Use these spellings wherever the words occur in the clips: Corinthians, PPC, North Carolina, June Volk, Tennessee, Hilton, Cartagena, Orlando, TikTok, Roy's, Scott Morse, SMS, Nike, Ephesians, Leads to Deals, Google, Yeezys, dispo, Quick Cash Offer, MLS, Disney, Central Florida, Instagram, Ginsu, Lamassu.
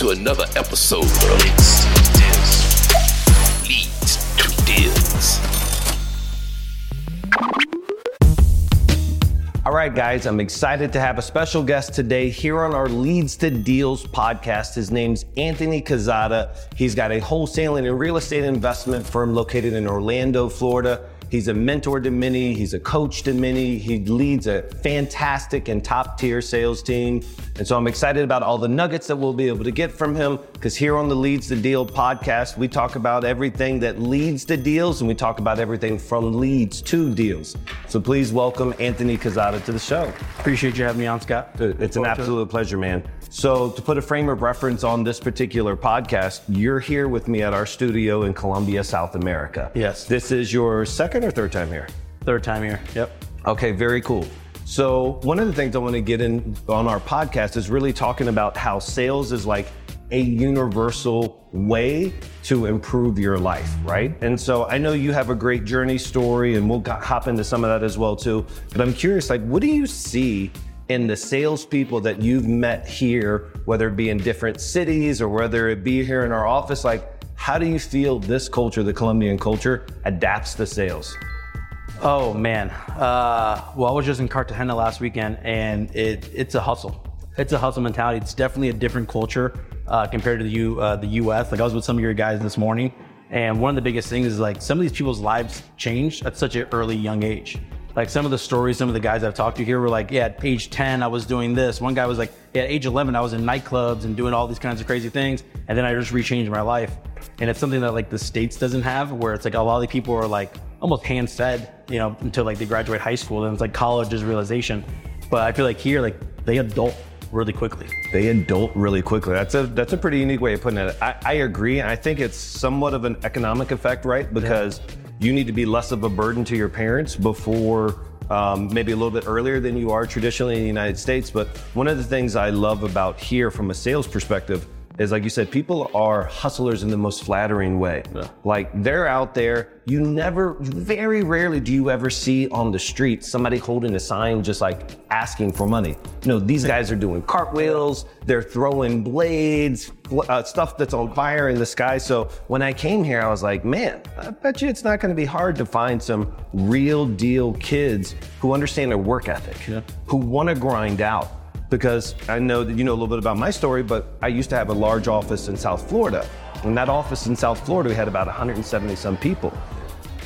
to another episode of Leads to Deals. Leads to Deals. All right, guys, I'm excited to have a special guest today here on our Leads to Deals podcast. His name's Anthony Quezada. He's got a wholesaling and real estate investment firm located in Orlando, Florida. He's a mentor to many, he's a coach to many, he leads a fantastic and top-tier sales team. And so I'm excited about all the nuggets that we'll be able to get from him, because here on the Leads to Deal podcast, we talk about everything that leads to deals, and we talk about everything from leads to deals. So please welcome Anthony Quezada to the show. Appreciate you having me on, Scott. It's an absolute pleasure, man. So to put a frame of reference on this particular podcast, you're here with me at our studio in Colombia, South America. Yes. This is your second or third time here? Third time here, yep. Okay, very cool. So one of the things I want to get in on our podcast is really talking about how sales is like a universal way to improve your life, right? And so I know you have a great journey story, and we'll hop into some of that as well too. But I'm curious, like, what do you see in the salespeople that you've met here, whether it be in different cities or whether it be here in our office? Like, how do you feel this culture, the Colombian culture, adapts to sales? Oh man, well, I was just in Cartagena last weekend, and it's a hustle. It's a hustle mentality. It's definitely a different culture compared to the US. Like, I was with some of your guys this morning, and one of the biggest things is, like, some of these people's lives changed at such an early young age. Like, some of the stories, some of the guys I've talked to here were like, yeah, at age 10, I was doing this. One guy was like, yeah, at age 11, I was in nightclubs and doing all these kinds of crazy things. And then I just rechanged my life. And it's something that, like, the States doesn't have, where it's like a lot of the people are, like, almost hand-fed, you know, until, like, they graduate high school. And it's like college is realization. But I feel like here, like, they adult really quickly. That's a pretty unique way of putting it. I agree. And I think it's somewhat of an economic effect, right? Because you need to be less of a burden to your parents before, maybe a little bit earlier than you are traditionally in the United States. But one of the things I love about here from a sales perspective is, like you said, people are hustlers in the most flattering way. Yeah. Like, they're out there. Very rarely do you ever see on the street somebody holding a sign just, like, asking for money. No, these guys are doing cartwheels. They're throwing blades, stuff that's on fire in the sky. So when I came here, I was like, man, I bet you it's not going to be hard to find some real deal kids who understand their work ethic, who want to grind out. Because I know that you know a little bit about my story, but I used to have a large office in South Florida. In that office in South Florida, we had about 170 some people.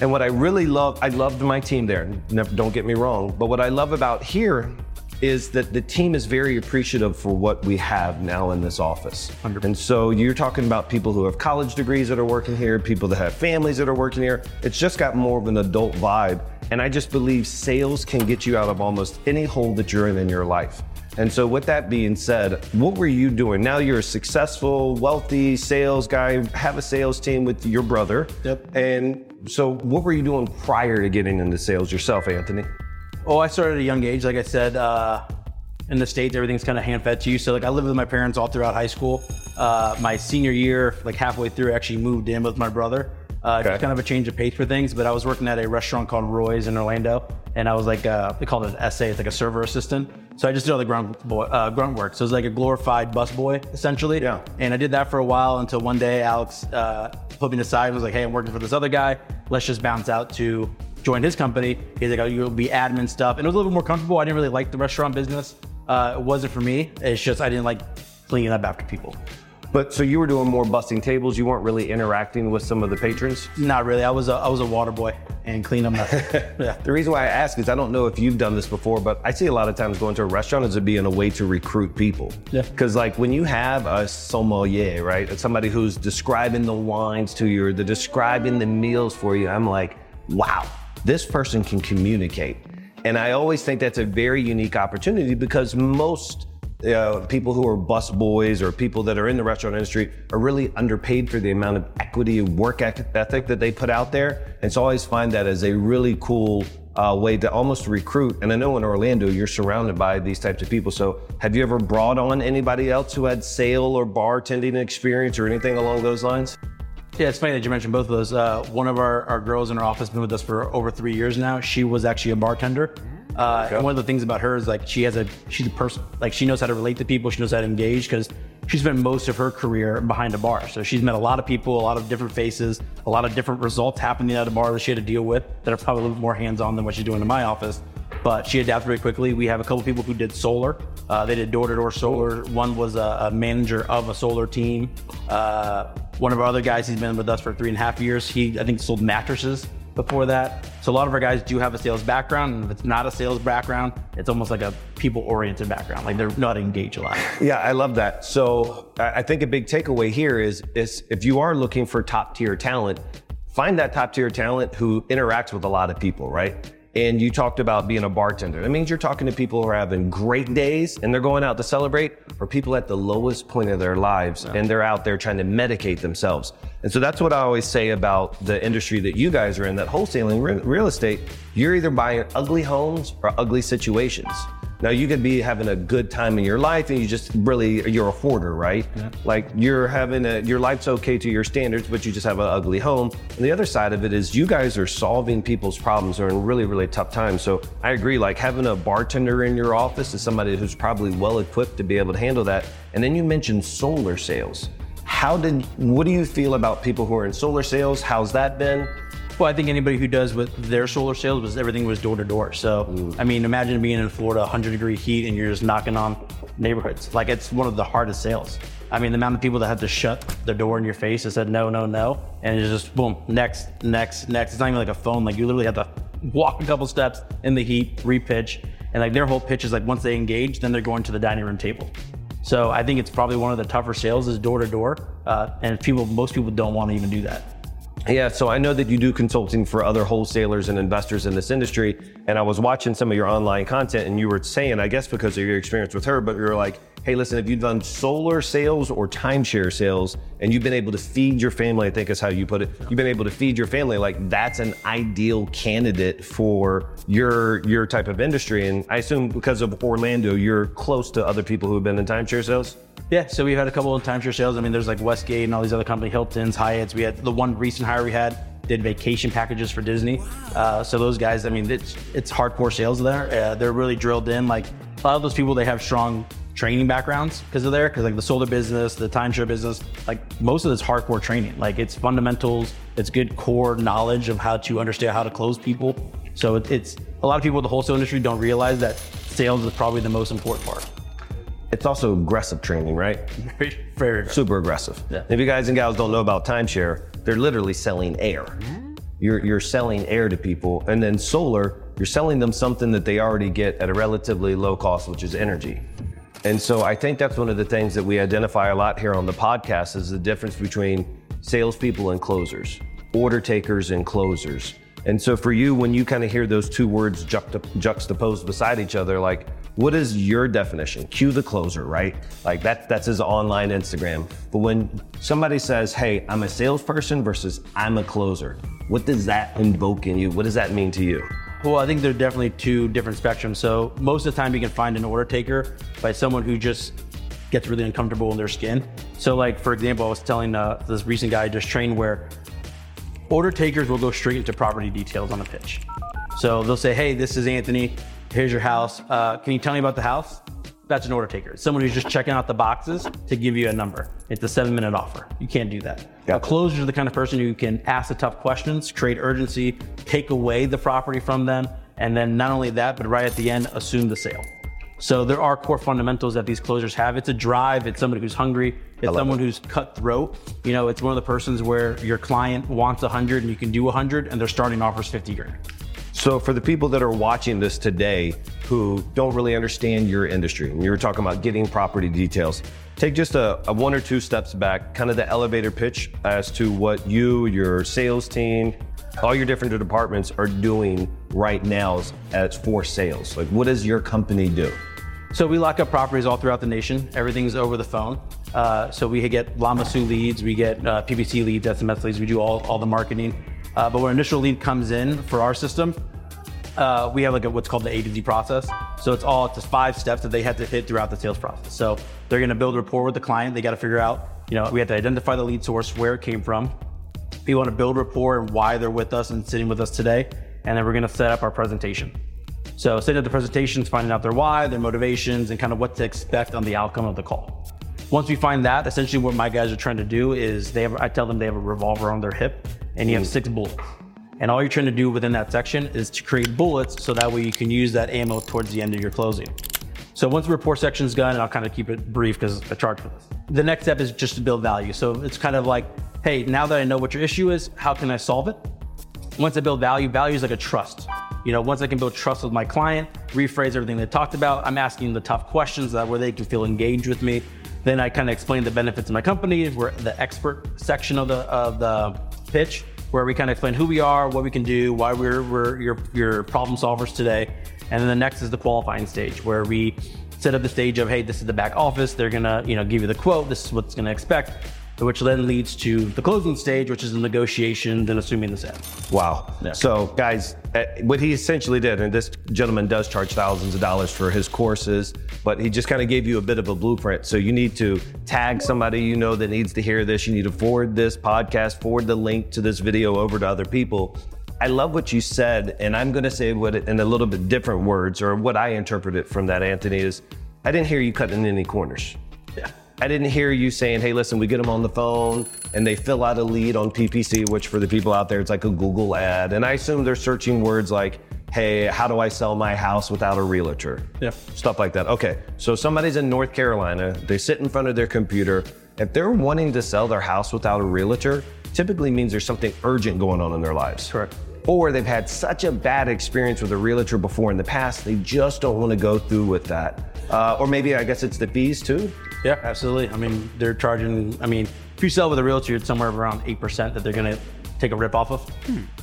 And what I loved my team there, don't get me wrong, but what I love about here is that the team is very appreciative for what we have now in this office. 100%. And so you're talking about people who have college degrees that are working here, people that have families that are working here. It's just got more of an adult vibe. And I just believe sales can get you out of almost any hole that you're in your life. And so with that being said, what were you doing? Now you're a successful, wealthy sales guy, have a sales team with your brother. Yep. And so what were you doing prior to getting into sales yourself, Anthony? Oh, I started at a young age. Like I said, in the States, everything's kind of hand-fed to you. So, like, I lived with my parents all throughout high school. My senior year, like halfway through, I actually moved in with my brother. Okay. Just kind of a change of pace for things, but I was working at a restaurant called Roy's in Orlando, and I was like, they called it an SA, it's like a server assistant. So I just did all the grunt work. So it was like a glorified busboy, essentially. Yeah. And I did that for a while until one day Alex put me aside and was like, hey, I'm working for this other guy. Let's just bounce out to join his company. He's like, oh, you'll be admin stuff. And it was a little bit more comfortable. I didn't really like the restaurant business. It wasn't for me. It's just, I didn't like cleaning up after people. But so you were doing more busting tables. You weren't really interacting with some of the patrons? Not really. I was a water boy and cleaned them up. Yeah. The reason why I ask is I don't know if you've done this before, but I see a lot of times going to a restaurant is it being a way to recruit people. Yeah. Because, like, when you have a sommelier, right? It's somebody who's describing the wines to you, or they're describing the meals for you. I'm like, wow, this person can communicate. And I always think that's a very unique opportunity, because most people who are bus boys or people that are in the restaurant industry are really underpaid for the amount of equity and work ethic that they put out there. And so I always find that as a really cool way to almost recruit. And I know in Orlando, you're surrounded by these types of people. So have you ever brought on anybody else who had sale or bartending experience or anything along those lines? Yeah, it's funny that you mentioned both of those. One of our girls in our office been with us for over 3 years now. She was actually a bartender. Okay. And one of the things about her is, like, she's a person. Like, she knows how to relate to people. She knows how to engage, because she spent most of her career behind a bar. So she's met a lot of people, a lot of different faces, a lot of different results happening at a bar that she had to deal with that are probably a little bit more hands-on than what she's doing in my office. But she adapted very quickly. We have a couple people who did solar. They did door-to-door solar. One was a manager of a solar team. One of our other guys, he's been with us for 3.5 years. He, I think, sold mattresses before that. So a lot of our guys do have a sales background. And if it's not a sales background, it's almost like a people-oriented background. Like, they're not engaged a lot. Yeah, I love that. So I think a big takeaway here is if you are looking for top-tier talent, find that top-tier talent who interacts with a lot of people, right? And you talked about being a bartender. That means you're talking to people who are having great days and they're going out to celebrate, or people at the lowest point of their lives and they're out there trying to medicate themselves. And so that's what I always say about the industry that you guys are in, that wholesaling real estate. You're either buying ugly homes or ugly situations. Now you could be having a good time in your life and you just really, you're a hoarder, right? Yeah. Like you're having your life's okay to your standards, but you just have an ugly home. And the other side of it is you guys are solving people's problems or in really, really tough times. So I agree, like having a bartender in your office is somebody who's probably well equipped to be able to handle that. And then you mentioned solar sales. What do you feel about people who are in solar sales? How's that been? Well, I think anybody who does with their solar sales was everything was door to door. So, I mean, imagine being in Florida, 100-degree heat, and you're just knocking on neighborhoods. Like, it's one of the hardest sales. I mean, the amount of people that had to shut the door in your face and said, no, no, no. And it's just, boom, next, next, next. It's not even like a phone. Like, you literally have to walk a couple steps in the heat, re-pitch. And like their whole pitch is like, once they engage, then they're going to the dining room table. So I think it's probably one of the tougher sales is door to door. And most people don't want to even do that. Yeah, so I know that you do consulting for other wholesalers and investors in this industry, and I was watching some of your online content and you were saying, I guess because of your experience with her, but you were like, hey, listen, if you've done solar sales or timeshare sales and you've been able to feed your family, I think is how you put it, you've been able to feed your family, like that's an ideal candidate for your type of industry. And I assume because of Orlando, you're close to other people who have been in timeshare sales? Yeah, so we've had a couple of timeshare sales. I mean, there's like Westgate and all these other companies, Hilton's, Hyatt's. We had the one recent hire we had did vacation packages for Disney. So those guys, I mean, it's hardcore sales there. They're really drilled in. Like a lot of those people, they have strong training backgrounds because of there, because like the solar business, the timeshare business, like most of it's hardcore training. Like it's fundamentals, it's good core knowledge of how to understand how to close people. So it's a lot of people in the wholesale industry don't realize that sales is probably the most important part. It's also aggressive training, right? Very, very aggressive. Super aggressive. Yeah. If you guys and gals don't know about timeshare, they're literally selling air. You're selling air to people. And then solar, you're selling them something that they already get at a relatively low cost, which is energy. And so I think that's one of the things that we identify a lot here on the podcast is the difference between salespeople and closers, order takers and closers. And so for you, when you kind of hear those two words juxtaposed beside each other, like, what is your definition? Q the Closer, right? Like that's his online Instagram. But when somebody says, hey, I'm a salesperson versus I'm a closer, what does that invoke in you? What does that mean to you? Well, I think they're definitely two different spectrums. So most of the time you can find an order taker by someone who just gets really uncomfortable in their skin. So like, for example, I was telling this recent guy I just trained where order takers will go straight into property details on a pitch. So they'll say, hey, this is Anthony. Here's your house. Can you tell me about the house? That's an order taker. It's someone who's just checking out the boxes to give you a number. It's a 7-minute offer. You can't do that. Yep. A closer is the kind of person who can ask the tough questions, create urgency, take away the property from them. And then not only that, but right at the end, assume the sale. So there are core fundamentals that these closers have. It's a drive. It's somebody who's hungry. It's someone who's cutthroat. You know, it's one of the persons where your client wants 100 and you can do 100 and their starting offer is 50 grand. So for the people that are watching this today who don't really understand your industry, and you were talking about getting property details, take just a 1 or 2 steps back, kind of the elevator pitch as to what you, your sales team, all your different departments are doing right now as for sales. Like what does your company do? So we lock up properties all throughout the nation. Everything's over the phone. So we get Lamasu leads, we get PPC leads, SMS leads, we do all the marketing. But when initial lead comes in for our system, we have like what's called the A to Z process. So it's 5 steps that they have to hit throughout the sales process. So they're going to build rapport with the client. They got to figure out, you know, we have to identify the lead source, where it came from. We want to build rapport and why they're with us and sitting with us today. And then we're going to set up our presentation. So setting up the presentations, finding out their why, their motivations, and kind of what to expect on the outcome of the call. Once we find that, essentially what my guys are trying to do is they have, I tell them they have a revolver on their hip and you have 6 bullets. And all you're trying to do within that section is to create bullets so that way you can use that ammo towards the end of your closing. So once the report section's done, and I'll kind of keep it brief because I charge for this. The next step is just to build value. So it's kind of like, hey, now that I know what your issue is, how can I solve it? Once I build value, value is like a trust. You know, once I can build trust with my client, rephrase everything they talked about, I'm asking the tough questions that where they can feel engaged with me. Then I kind of explain the benefits of my company. We're the expert section of the pitch, where we kind of explain who we are, what we can do, why we're your problem solvers today. And then the next is the qualifying stage, where we set up the stage of, hey, this is the back office. They're gonna, you know, give you the quote. This is what's gonna expect, which then leads to the closing stage, which is the negotiation, then assuming the sale. Wow. Yeah. So guys, what he essentially did, and this gentleman does charge thousands of dollars for his courses, but he just kind of gave you a bit of a blueprint. So you need to tag somebody you know that needs to hear this. You need to forward this podcast, forward the link to this video over to other people. I love what you said, and I'm gonna say what in a little bit different words, or what I interpreted from that, Anthony, is I didn't hear you cutting any corners. Yeah. I didn't hear you saying, hey, listen, we get them on the phone and they fill out a lead on PPC, which for the people out there, it's like a Google ad. And I assume they're searching words like, hey, how do I sell my house without a realtor? Yeah. Stuff like that. Okay, so somebody's in North Carolina, they sit in front of their computer. If they're wanting to sell their house without a realtor, typically means there's something urgent going on in their lives. Correct. Or they've had such a bad experience with a realtor before in the past, they just don't want to go through with that. Or maybe, I guess it's the fees too? Yeah, absolutely. I mean, they're charging, I mean, if you sell with a realtor, it's somewhere around 8% that they're going to take a rip off of.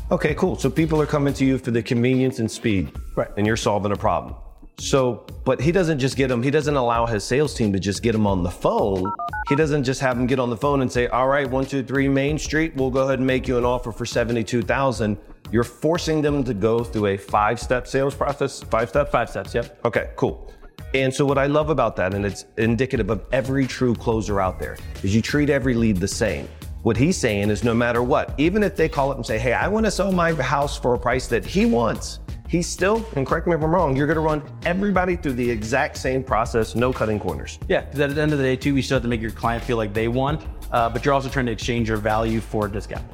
Okay, cool. So people are coming to you for the convenience and speed, right? And you're solving a problem. So, but he doesn't just get them, he doesn't allow his sales team to just get them on the phone. He doesn't just have them get on the phone and say, all right, 123 Main Street, we'll go ahead and make you an offer for $72,000. You're forcing them to go through a 5-step sales process. 5 steps? 5 steps, yep. Okay, cool. And so what I love about that, and it's indicative of every true closer out there, is you treat every lead the same. What he's saying is no matter what, even if they call up and say, hey, I want to sell my house for a price that he wants, he's still, and correct me if I'm wrong, you're going to run everybody through the exact same process, no cutting corners. Yeah, because at the end of the day too, we still have to make your client feel like they won, but you're also trying to exchange your value for a discount.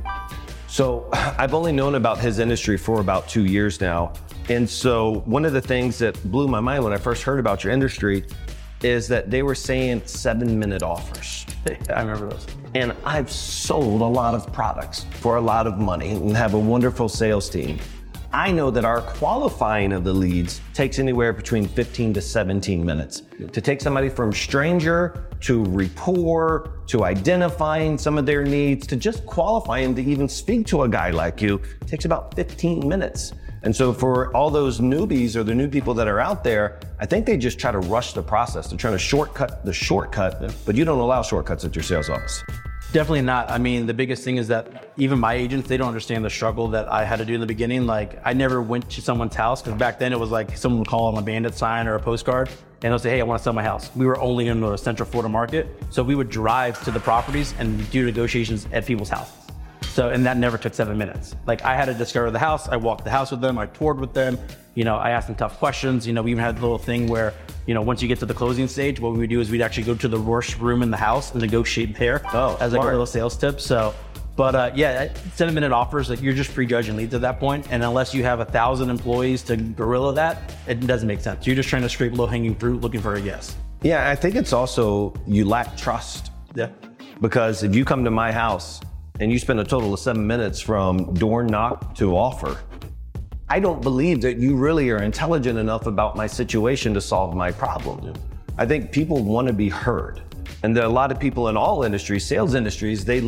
So I've only known about his industry for about 2 years now. And so one of the things that blew my mind when I first heard about your industry is that they were saying 7-minute offers. I remember those. And I've sold a lot of products for a lot of money and have a wonderful sales team. I know that our qualifying of the leads takes anywhere between 15 to 17 minutes. To take somebody from stranger to rapport, to identifying some of their needs, to just qualify them to even speak to a guy like you, takes about 15 minutes. And so for all those newbies or the new people that are out there, I think they just try to rush the process. They're trying to shortcut the shortcut, but you don't allow shortcuts at your sales office. Definitely not. I mean, the biggest thing is that even my agents, they don't understand the struggle that I had to do in the beginning. Like, I never went to someone's house, because back then it was like someone would call on a bandit sign or a postcard and they'll say, hey, I want to sell my house. We were only in the Central Florida market. So we would drive to the properties and do negotiations at people's houses. So, and that never took 7 minutes. Like, I had to discover the house. I walked the house with them. I toured with them. You know, I asked them tough questions. You know, we even had a little thing where, you know, once you get to the closing stage, what we would do is we'd actually go to the worst room in the house and negotiate there. Oh, as like a little sales tip. So, but yeah, 7-minute offers, like, you're just prejudging leads at that point. And unless you have 1,000 employees to gorilla that, it doesn't make sense. You're just trying to scrape low hanging fruit, looking for a yes. Yeah, I think it's also, you lack trust. Yeah. Because if you come to my house and you spend a total of 7 minutes from door knock to offer, I don't believe that you really are intelligent enough about my situation to solve my problem. Yeah. I think people want to be heard. And there are a lot of people in all industries, sales industries, they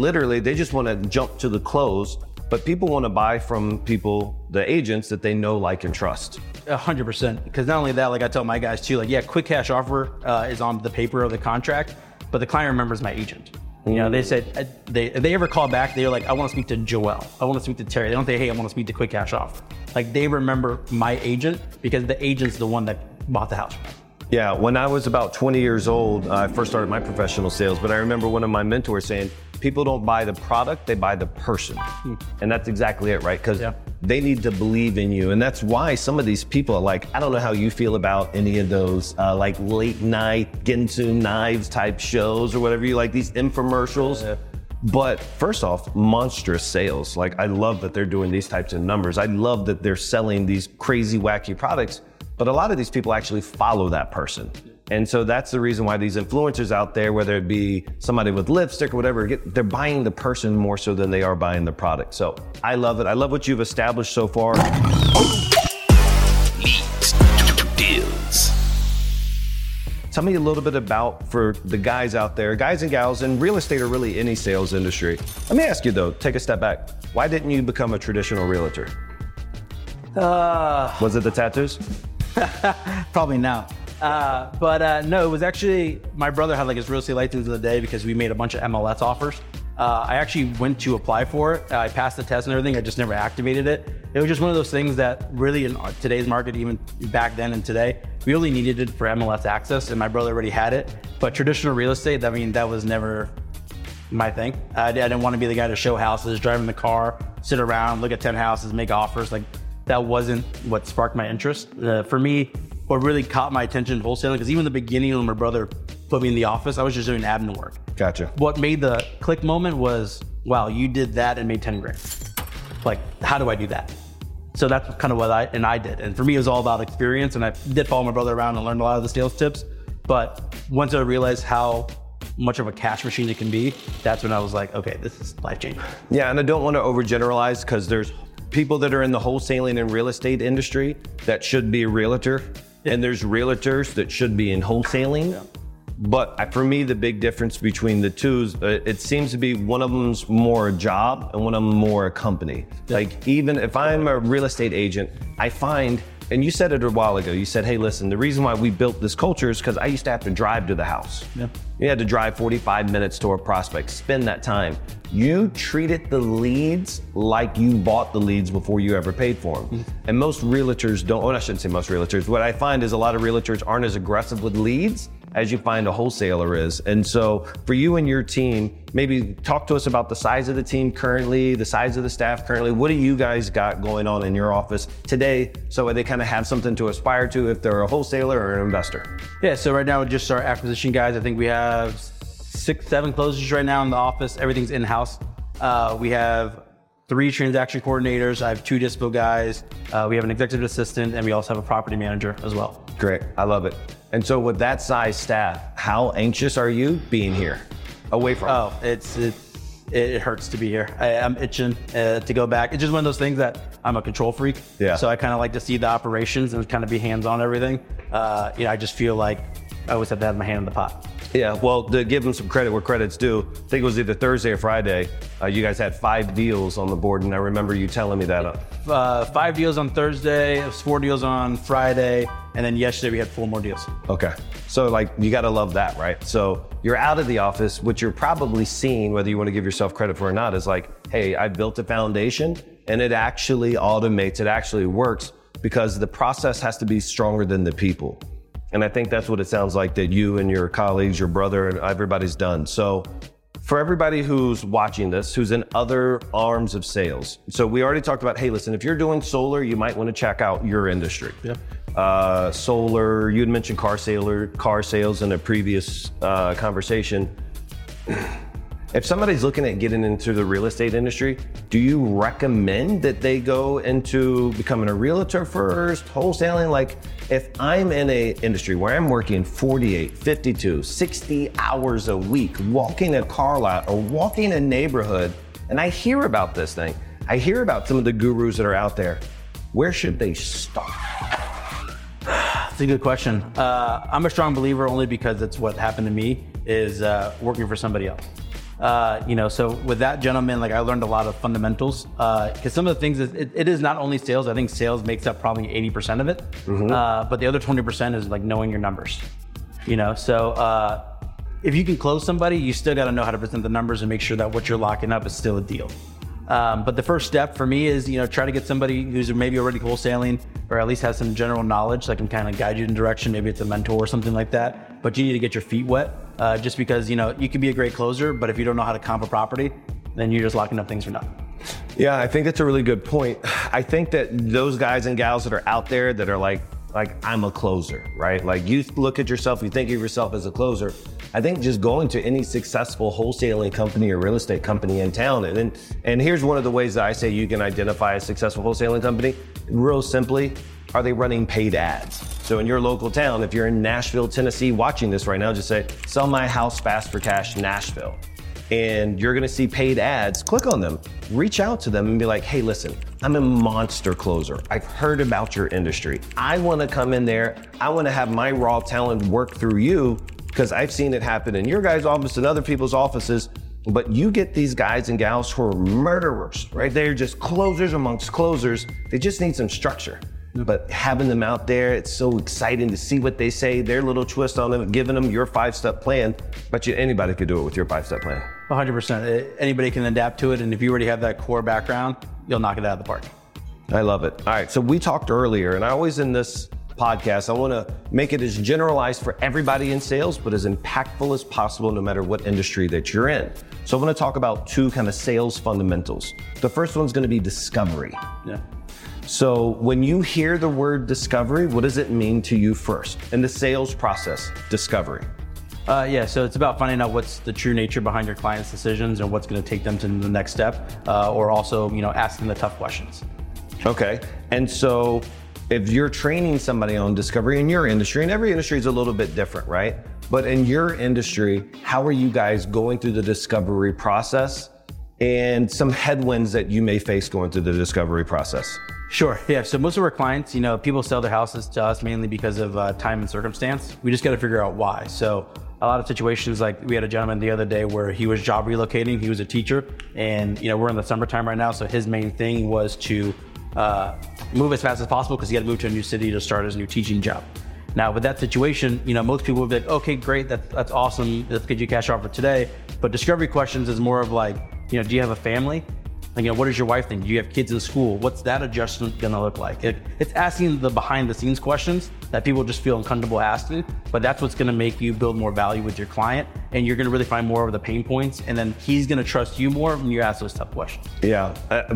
just want to jump to the close, but people want to buy from people, the agents that they know, like, and trust. 100%, because not only that, like I tell my guys too, like, yeah, quick cash offer is on the paper of the contract, but the client remembers my agent. You know, they said, if they ever call back, they're like, I want to speak to Joel. I want to speak to Terry. They don't say, hey, I want to speak to Quick Cash Offer. Like, they remember my agent because the agent's the one that bought the house. Yeah, when I was about 20 years old, I first started my professional sales, but I remember one of my mentors saying, people don't buy the product, they buy the person. And that's exactly it, right? Because they need to believe in you. And that's why some of these people are like, I don't know how you feel about any of those like late night Ginsu Knives type shows or whatever, you like these infomercials. But first off, monstrous sales. Like, I love that they're doing these types of numbers. I love that they're selling these crazy, wacky products. But a lot of these people actually follow that person. And so that's the reason why these influencers out there, whether it be somebody with lipstick or whatever, they're buying the person more so than they are buying the product. So I love it. I love what you've established so far. Leads to Deals. Tell me a little bit about, for the guys out there, guys and gals in real estate or really any sales industry. Let me ask you though, take a step back. Why didn't you become a traditional realtor? Was it the tattoos? Probably not. No, it was actually, my brother had like his real estate license of the day because we made a bunch of MLS offers. I actually went to apply for it. I passed the test and everything. I just never activated it. It was just one of those things that really in today's market, even back then and today, we only needed it for MLS access, and my brother already had it. But traditional real estate, I mean, that was never my thing. I didn't want to be the guy to show houses, drive in the car, sit around, look at 10 houses, make offers. Like, that wasn't what sparked my interest. For me, what really caught my attention wholesaling, because even the beginning when my brother put me in the office, I was just doing admin work. Gotcha. What made the click moment was, wow, you did that and made 10 grand. Like, how do I do that? So that's kind of what I did. And for me, it was all about experience. And I did follow my brother around and learned a lot of the sales tips. But once I realized how much of a cash machine it can be, that's when I was like, okay, this is life changing. Yeah, and I don't want to overgeneralize, because there's people that are in the wholesaling and real estate industry that should be a realtor. And there's realtors that should be in wholesaling. Yeah. But for me, the big difference between the two is it seems to be one of them's more a job and one of them more a company. Yeah. Like, even if I'm a real estate agent, I find, and you said it a while ago, you said, hey, listen, the reason why we built this culture is because I used to have to drive to the house. Yeah. You had to drive 45 minutes to a prospect, spend that time. You treated the leads like you bought the leads before you ever paid for them. Mm-hmm. And most realtors don't, well, I shouldn't say most realtors. What I find is a lot of realtors aren't as aggressive with leads as you find a wholesaler is. And so for you and your team, maybe talk to us about the size of the team currently, the size of the staff currently. What do you guys got going on in your office today so they kind of have something to aspire to if they're a wholesaler or an investor? Yeah, so right now, just our acquisition guys, I think we have 6, 7 closers right now in the office. Everything's in-house. We have 3 transaction coordinators. I have 2 dispo guys. We have an executive assistant, and we also have a property manager as well. Great, I love it. And so with that size staff, how anxious are you being here, away from? Oh, it hurts to be here. I'm itching to go back. It's just one of those things that I'm a control freak. Yeah. So I kind of like to see the operations and kind of be hands-on everything. You know, I just feel like I always have to have my hand in the pot. Yeah, well, to give them some credit where credit's due, I think it was either Thursday or Friday, you guys had 5 deals on the board, and I remember you telling me that. 5 deals on Thursday, it was 4 deals on Friday, and then yesterday we had 4 more deals. Okay, so like, you gotta love that, right? So you're out of the office, what you're probably seeing, whether you wanna give yourself credit for it or not, is like, hey, I built a foundation, and it actually automates, it actually works, because the process has to be stronger than the people. And I think that's what it sounds like that you and your colleagues, your brother, and everybody's done. So for everybody who's watching this, who's in other arms of sales. So we already talked about, hey, listen, if you're doing solar, you might want to check out your industry. Yeah. Solar, you'd mentioned car sales in a previous conversation. If somebody's looking at getting into the real estate industry, do you recommend that they go into becoming a realtor first, wholesaling? Like, if I'm in a industry where I'm working 48, 52, 60 hours a week, walking a car lot or walking a neighborhood, and I hear about this thing, I hear about some of the gurus that are out there, where should they start? That's a good question. I'm a strong believer, only because it's what happened to me, is working for somebody else. You know, so with that gentleman, like, I learned a lot of fundamentals, because some of the things is, it is not only sales. I think sales makes up probably 80% of it. Mm-hmm. But the other 20% is like knowing your numbers, you know? So, if you can close somebody, you still got to know how to present the numbers and make sure that what you're locking up is still a deal. But the first step for me is, you know, try to get somebody who's maybe already wholesaling or at least has some general knowledge that can kind of guide you in direction. Maybe it's a mentor or something like that, but you need to get your feet wet. just because, you know, you can be a great closer, but if you don't know how to comp a property, then you're just locking up things for nothing. Yeah, I think that's a really good point. I think that those guys and gals that are out there that are like I'm a closer, right? Like you look at yourself, you think of yourself as a closer. I think just going to any successful wholesaling company or real estate company in town. And here's one of the ways that I say you can identify a successful wholesaling company. Real simply, are they running paid ads? So in your local town, if you're in Nashville, Tennessee, watching this right now, just say, sell my house fast for cash, Nashville. And you're gonna see paid ads. Click on them, reach out to them and be like, hey, listen, I'm a monster closer. I've heard about your industry. I wanna come in there. I wanna have my raw talent work through you because I've seen it happen in your guys' office and other people's offices. But you get these guys and gals who are murderers, right? They're just closers amongst closers. They just need some structure. But having them out there, it's so exciting to see what they say, their little twist on them, giving them your 5-step plan. But anybody could do it with your 5-step plan. 100%. Anybody can adapt to it. And if you already have that core background, you'll knock it out of the park. I love it. All right. So we talked earlier, and I always in this podcast, I want to make it as generalized for everybody in sales, but as impactful as possible, no matter what industry that you're in. So I want to talk about 2 kind of sales fundamentals. The first one's going to be discovery. Yeah. So when you hear the word discovery, what does it mean to you first? In the sales process, discovery. Yeah, so it's about finding out what's the true nature behind your client's decisions and what's gonna take them to the next step, or also, you know, asking the tough questions. Okay, and so if you're training somebody on discovery in your industry, and every industry is a little bit different, right? But in your industry, how are you guys going through the discovery process and some headwinds that you may face going through the discovery process? Sure, yeah, so most of our clients, you know, people sell their houses to us mainly because of time and circumstance. We just gotta figure out why. So a lot of situations, like we had a gentleman the other day where he was job relocating, he was a teacher, and you know, we're in the summertime right now, so his main thing was to move as fast as possible because he had to move to a new city to start his new teaching job. Now with that situation, you know, most people would be like, okay, great, that's awesome, let's get you cash offer today. But discovery questions is more of like, you know, do you have a family? Like, you know, what does your wife think? Do you have kids in school? What's that adjustment gonna look like? It's asking the behind the scenes questions that people just feel uncomfortable asking, but that's what's gonna make you build more value with your client, and you're gonna really find more of the pain points, and then he's gonna trust you more when you ask those tough questions. Yeah,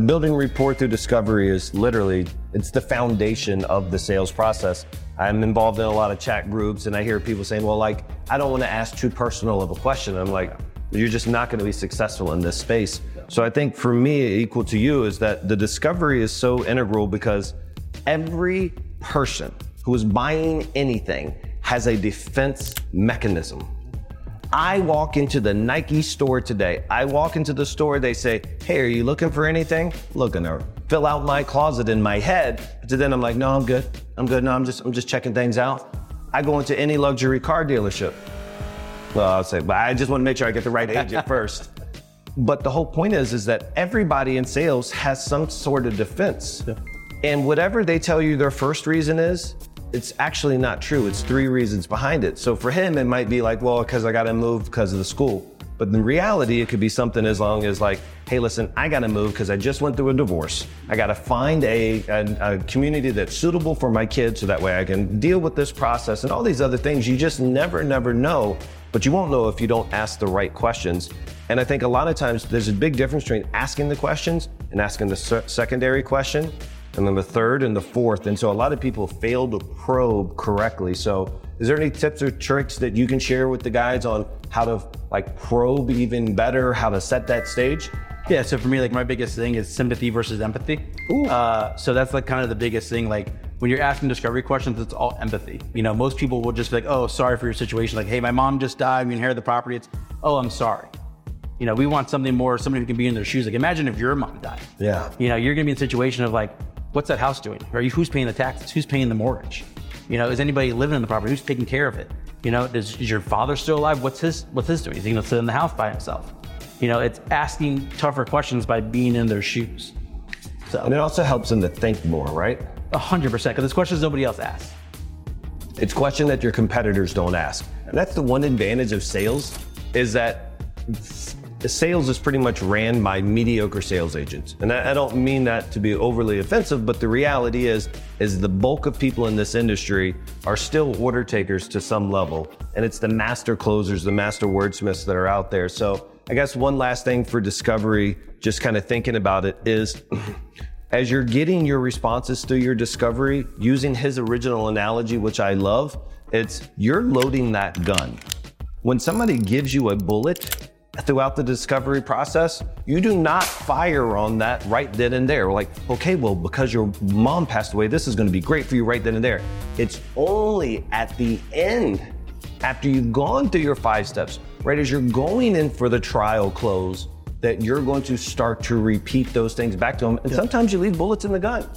building rapport through discovery is literally, it's the foundation of the sales process. I'm involved in a lot of chat groups, and I hear people saying, well, like, I don't wanna ask too personal of a question. I'm like, you're just not going to be successful in this space. So I think for me, equal to you, is that the discovery is so integral because every person who is buying anything has a defense mechanism. I walk into the Nike store today. I walk into the store, they say, hey, are you looking for anything? Looking to fill out my closet in my head. So then I'm like, no, I'm good. I'm good. No, I'm just checking things out. I go into any luxury car dealership. Well, I'll say, but I just want to make sure I get the right agent first. But the whole point is that everybody in sales has some sort of defense. Yeah. And whatever they tell you their first reason is, it's actually not true. It's 3 reasons behind it. So for him, it might be like, well, because I got to move because of the school. But in reality, it could be something as long as like, hey, listen, I got to move because I just went through a divorce. I got to find a community that's suitable for my kids so that way I can deal with this process and all these other things. You just never know, but you won't know if you don't ask the right questions. And I think a lot of times there's a big difference between asking the questions and asking the secondary question, and then the third and the fourth. And so a lot of people fail to probe correctly. So is there any tips or tricks that you can share with the guys on how to like probe even better, how to set that stage? Yeah, so for me, like my biggest thing is sympathy versus empathy. So that's like kind of the biggest thing. Like when you're asking discovery questions, it's all empathy. You know, most people will just be like, oh, sorry for your situation. Like, hey, my mom just died, we inherited the property. It's, oh, I'm sorry. You know, we want something more, somebody who can be in their shoes. Like imagine if your mom died. Yeah. You know, you're gonna be in a situation of like, what's that house doing? Who's paying the taxes? Who's paying the mortgage? You know, is anybody living in the property? Who's taking care of it? You know, is your father still alive? What's his doing? Is he gonna sit in the house by himself? You know, it's asking tougher questions by being in their shoes. So, and it also helps them to think more, right? 100%, because it's questions nobody else asks. It's questions that your competitors don't ask. And that's the one advantage of sales is that the sales is pretty much ran by mediocre sales agents. And I don't mean that to be overly offensive, but the reality is the bulk of people in this industry are still order takers to some level. And it's the master closers, the master wordsmiths that are out there. So I guess one last thing for discovery, just kind of thinking about it, is as you're getting your responses through your discovery, using his original analogy, which I love, it's you're loading that gun. When somebody gives you a bullet, throughout the discovery process, you do not fire on that right then and there. Like, okay, well, because your mom passed away, this is going to be great for you right then and there. It's only at the end, after you've gone through your 5 steps, right as you're going in for the trial close, that you're going to start to repeat those things back to them. And sometimes you leave bullets in the gun,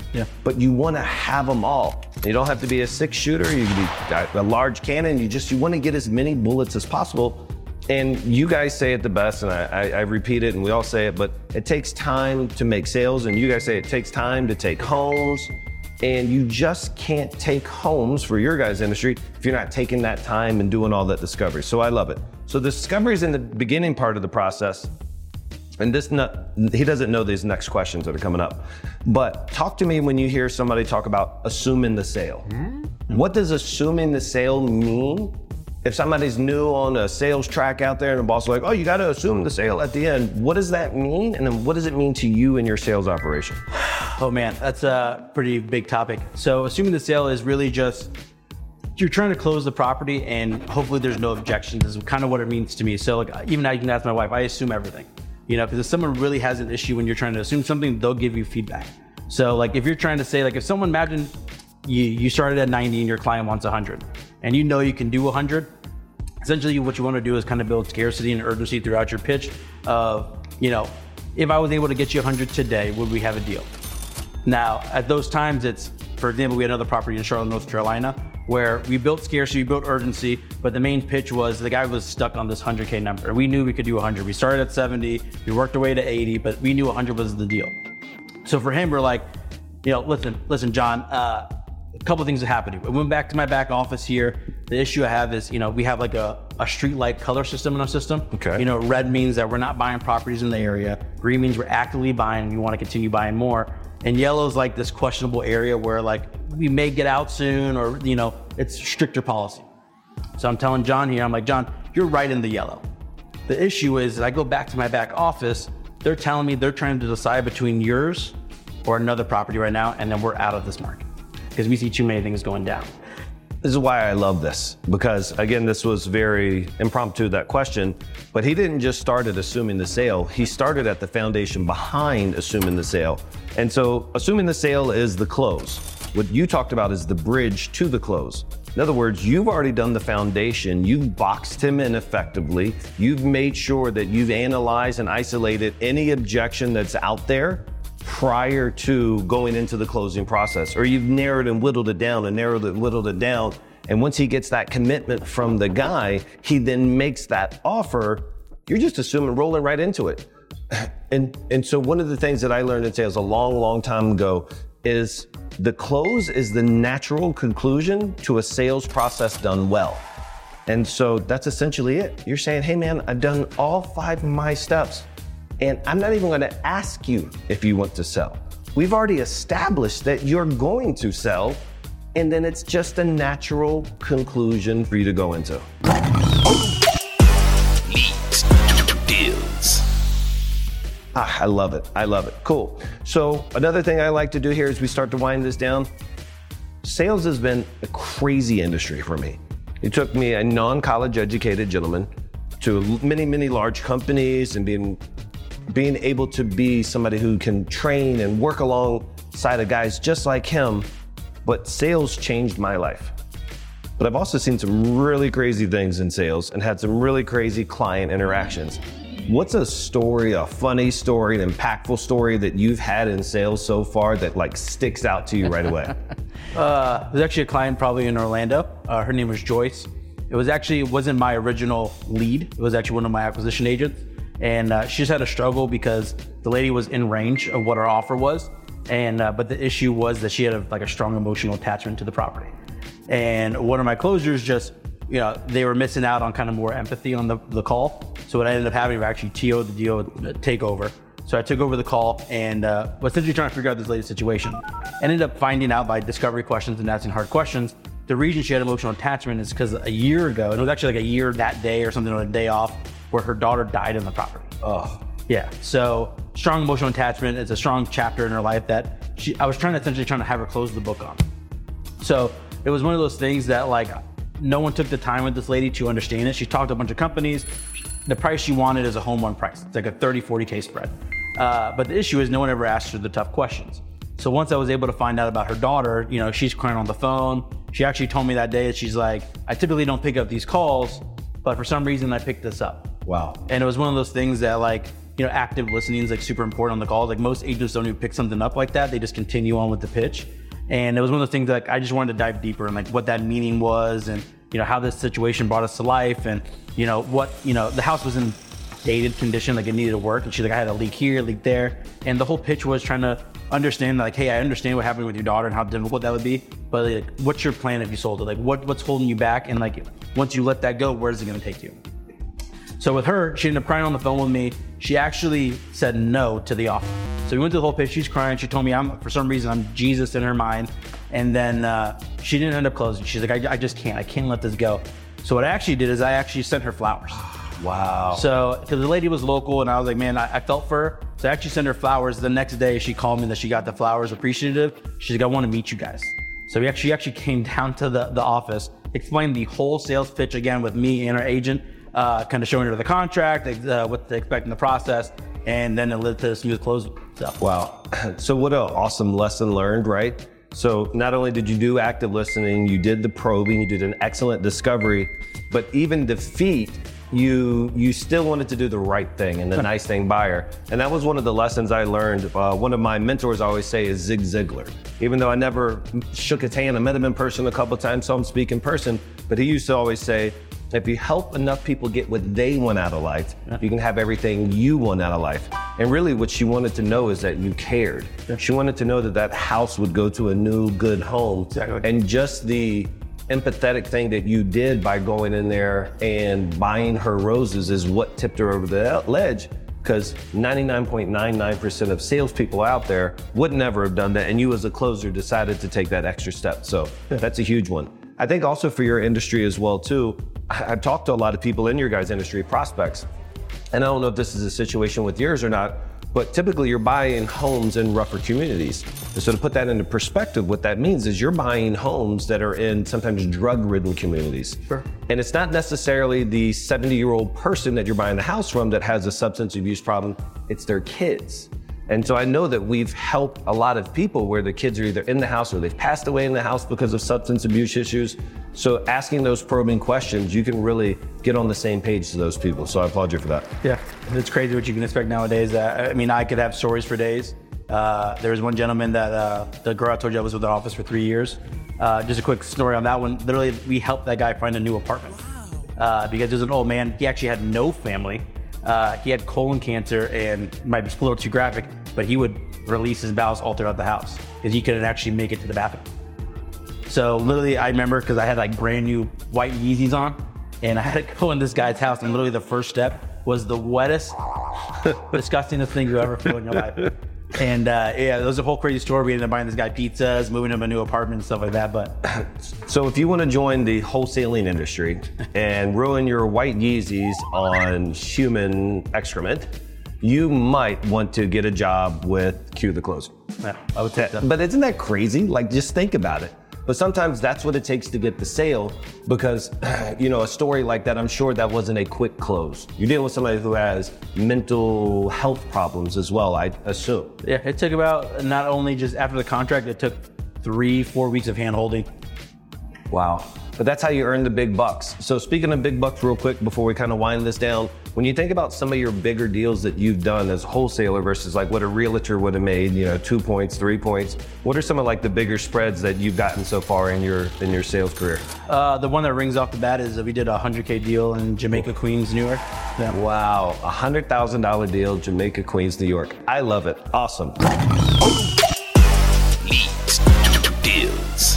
but you want to have them all. You don't have to be a 6-shooter. You can be a large cannon. You want to get as many bullets as possible. And you guys say it the best, and I repeat it, and we all say it, but it takes time to make sales, and you guys say it takes time to take homes, and you just can't take homes for your guys' industry if you're not taking that time and doing all that discovery. So I love it. So the discovery is in the beginning part of the process, and he doesn't know these next questions that are coming up, but talk to me when you hear somebody talk about assuming the sale. What does assuming the sale mean? If somebody's new on a sales track out there and the boss is like, oh, you got to assume the sale at the end, what does that mean? And then what does it mean to you and your sales operation? Oh man, that's a pretty big topic. So assuming the sale is really just, you're trying to close the property and hopefully there's no objections is kind of what it means to me. So like, even I can ask my wife, I assume everything, because if someone really has an issue when you're trying to assume something, they'll give you feedback. So like, if you're trying to say, like, if someone, imagine you started at 90 and your client wants 100 and you can do 100. Essentially, what you want to do is kind of build scarcity and urgency throughout your pitch of, if I was able to get you 100 today, would we have a deal? Now, at those times, it's, for example, we had another property in Charlotte, North Carolina, where we built scarcity, we built urgency, but the main pitch was the guy was stuck on this 100K number. We knew we could do 100. We started at 70, we worked our way to 80, but we knew 100 was the deal. So for him, we're like, listen, John, a couple of things that happened. I went back to my back office here. The issue I have is, we have like a street light color system in our system. Okay. Red means that we're not buying properties in the area. Green means we're actively buying and we want to continue buying more. And yellow is like this questionable area where like we may get out soon or, it's stricter policy. So I'm telling John here, I'm like, John, you're right in the yellow. The issue is I go back to my back office. They're telling me they're trying to decide between yours or another property right now. And then we're out of this market because we see too many things going down. This is why I love this, because again, this was very impromptu, that question, but he didn't just start at assuming the sale. He started at the foundation behind assuming the sale. And so assuming the sale is the close. What you talked about is the bridge to the close. In other words, you've already done the foundation. You've boxed him in effectively. You've made sure that you've analyzed and isolated any objection that's out there prior to going into the closing process, or you've narrowed and whittled it down. And once he gets that commitment from the guy, he then makes that offer. You're just assuming, rolling right into it. And so one of the things that I learned in sales a long, long time ago is the close is the natural conclusion to a sales process done well. And so that's essentially it. You're saying, hey man, I've done all 5 of my steps. And I'm not even going to ask you if you want to sell. We've already established that you're going to sell, and then it's just a natural conclusion for you to go into. Leads to Deals. I love it. Cool. So another thing I like to do here as we start to wind this down, sales has been a crazy industry for me. It took me, a non-college educated gentleman, to many, many large companies and being able to be somebody who can train and work alongside of guys just like him, but sales changed my life. But I've also seen some really crazy things in sales and had some really crazy client interactions. What's a funny story, an impactful story that you've had in sales so far that like sticks out to you right away? There's actually a client probably in Orlando. Her name was Joyce. It wasn't my original lead. It was actually one of my acquisition agents. And she just had a struggle because the lady was in range of what her offer was. And but the issue was that she had a strong emotional attachment to the property. And one of my closers just you know, they were missing out on kind of more empathy on the call. So what I ended up having was actually TO the deal, take over. So I took over the call and was essentially trying to figure out this latest situation. Ended up finding out by discovery questions and asking hard questions. The reason she had emotional attachment is because a year ago, and it was actually like a year that day or something on a day off, where her daughter died on the property. Oh, yeah. So strong emotional attachment is a strong chapter in her life that I was essentially trying to have her close the book on. So it was one of those things that like, no one took the time with this lady to understand it. She talked to a bunch of companies. The price she wanted is a home run price. It's like a 30-40K spread. But the issue is no one ever asked her the tough questions. So once I was able to find out about her daughter, you know, she's crying on the phone. She actually told me that day that she's like, I typically don't pick up these calls, but for some reason I picked this up. Wow. And it was one of those things that like, you know, active listening is like super important on the calls. Like most agents don't even pick something up like that. They just continue on with the pitch. And it was one of those things that like, I just wanted to dive deeper and like what that meaning was and, you know, how this situation brought us to life and, you know, what, you know, the house was in dated condition, like it needed to work. And she's like, I had a leak here, leak there. And the whole pitch was trying to understand like, hey, I understand what happened with your daughter and how difficult that would be, but like, what's your plan if you sold it? Like what's holding you back? And like, once you let that go, where's it gonna take you? So with her, she ended up crying on the phone with me. She actually said no to the offer. So we went through the whole pitch, she's crying. She told me for some reason, I'm Jesus in her mind. And then she didn't end up closing. She's like, I just can't, I can't let this go. So what I actually did is I actually sent her flowers. Wow. So, because the lady was local and I was like, man, I felt for her. So I actually sent her flowers. The next day she called me that she got the flowers, appreciative. She's like, I want to meet you guys. So she actually came down to the office, explained the whole sales pitch again with me and her agent, kind of showing her the contract, what to expect in the process. And then it led to a smooth close. So. Wow. So what an awesome lesson learned, right? So not only did you do active listening, you did the probing, you did an excellent discovery, but even defeat, you still wanted to do the right thing and the nice thing buyer. And that was one of the lessons I learned. One of my mentors I always say is Zig Ziglar. Even though I never shook his hand, I met him in person a couple of times, saw him speak in person, but he used to always say, if you help enough people get what they want out of life, you can have everything you want out of life. And really what she wanted to know is that you cared. She wanted to know that that house would go to a new good home. Exactly. And just the empathetic thing that you did by going in there and buying her roses is what tipped her over the ledge, because 99.99% of salespeople out there would never have done that. And you as a closer decided to take that extra step. So that's a huge one. I think also for your industry as well too, I've talked to a lot of people in your guys' industry, prospects, and I don't know if this is a situation with yours or not, but typically you're buying homes in rougher communities. And so to put that into perspective, what that means is you're buying homes that are in sometimes drug-ridden communities. Sure. And it's not necessarily the 70-year-old person that you're buying the house from that has a substance abuse problem, it's their kids. And so I know that we've helped a lot of people where the kids are either in the house or they've passed away in the house because of substance abuse issues. So asking those probing questions, you can really get on the same page to those people. So I applaud you for that. Yeah, it's crazy what you can expect nowadays. I mean, I could have stories for days. There was one gentleman that the girl I told you I was with the office for 3 years. Just a quick story on that one. Literally, we helped that guy find a new apartment because there's an old man. He actually had no family. He had colon cancer, and might be a little too graphic, but he would release his bowels all throughout the house because he couldn't actually make it to the bathroom. So literally I remember, because I had like brand new white Yeezys on and I had to go in this guy's house, and literally the first step was the wettest, disgustingest thing you ever feel in your life. And yeah, there was a whole crazy story. We ended up buying this guy pizzas, moving him a new apartment and stuff like that. But so if you want to join the wholesaling industry and ruin your white Yeezys on human excrement, you might want to get a job with Q the Closer. Yeah, I would take that. But isn't that crazy? Like, just think about it. But sometimes that's what it takes to get the sale, because, you know, a story like that, I'm sure that wasn't a quick close. You're dealing with somebody who has mental health problems as well, I assume. Yeah, it took about, not only just after the contract, it took 3-4 weeks of hand holding. Wow. But that's how you earn the big bucks. So speaking of big bucks real quick, before we kind of wind this down, when you think about some of your bigger deals that you've done as a wholesaler versus like what a realtor would have made, you know, 2 points, 3 points, what are some of like the bigger spreads that you've gotten so far in your sales career? The one that rings off the bat is that we did a $100K deal in Jamaica Queens, New York. Yeah. Wow, $100,000 deal, Jamaica Queens, New York. I love it, awesome. Leads to Deals.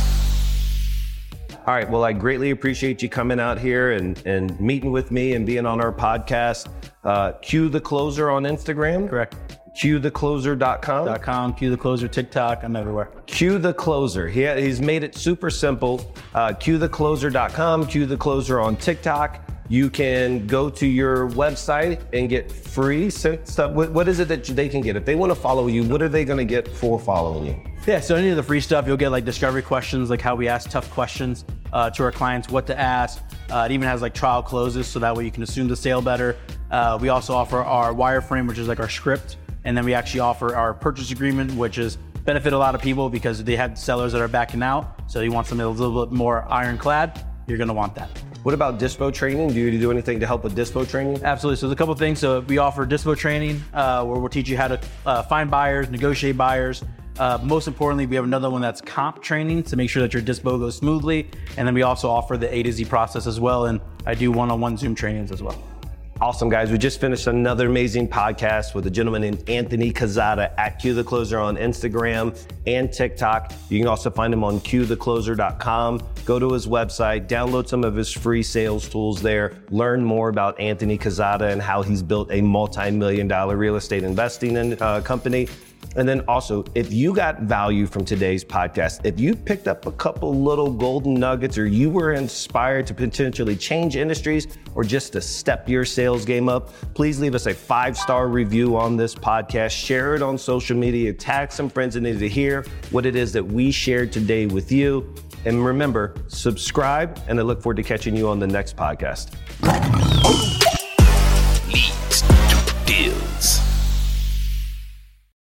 All right. Well, I greatly appreciate you coming out here and meeting with me and being on our podcast. Q the Closer on Instagram. Correct. QTheCloser.com. Q the Closer, TikTok. I'm everywhere. Q the Closer. He's made it super simple. QTheCloser.com. Q the Closer on TikTok. You can go to your website and get free stuff. What is it that they can get? If they want to follow you, what are they going to get for following you? Yeah, so any of the free stuff, you'll get like discovery questions, like how we ask tough questions to our clients, what to ask. It even has like trial closes, so that way you can assume the sale better. We also offer our wireframe, which is like our script. And then we actually offer our purchase agreement, which is benefit a lot of people because they have sellers that are backing out. So you want something a little bit more ironclad, you're going to want that. What about dispo training? Do you do anything to help with dispo training? Absolutely. So there's a couple of things. So we offer dispo training where we'll teach you how to find buyers, negotiate buyers. Most importantly, we have another one that's comp training to make sure that your dispo goes smoothly. And then we also offer the A to Z process as well. And I do one-on-one Zoom trainings as well. Awesome, guys. We just finished another amazing podcast with a gentleman named Anthony Quezada at Q the Closer on Instagram and TikTok. You can also find him on QTheCloser.com. Go to his website, download some of his free sales tools there, learn more about Anthony Quezada and how he's built a multi-million-dollar real estate investing company. And then also, if you got value from today's podcast, if you picked up a couple little golden nuggets or you were inspired to potentially change industries or just to step your sales game up, please leave us a 5-star review on this podcast. Share it on social media. Tag some friends that need to hear what it is that we shared today with you. And remember, subscribe, and I look forward to catching you on the next podcast. Leads to Deals.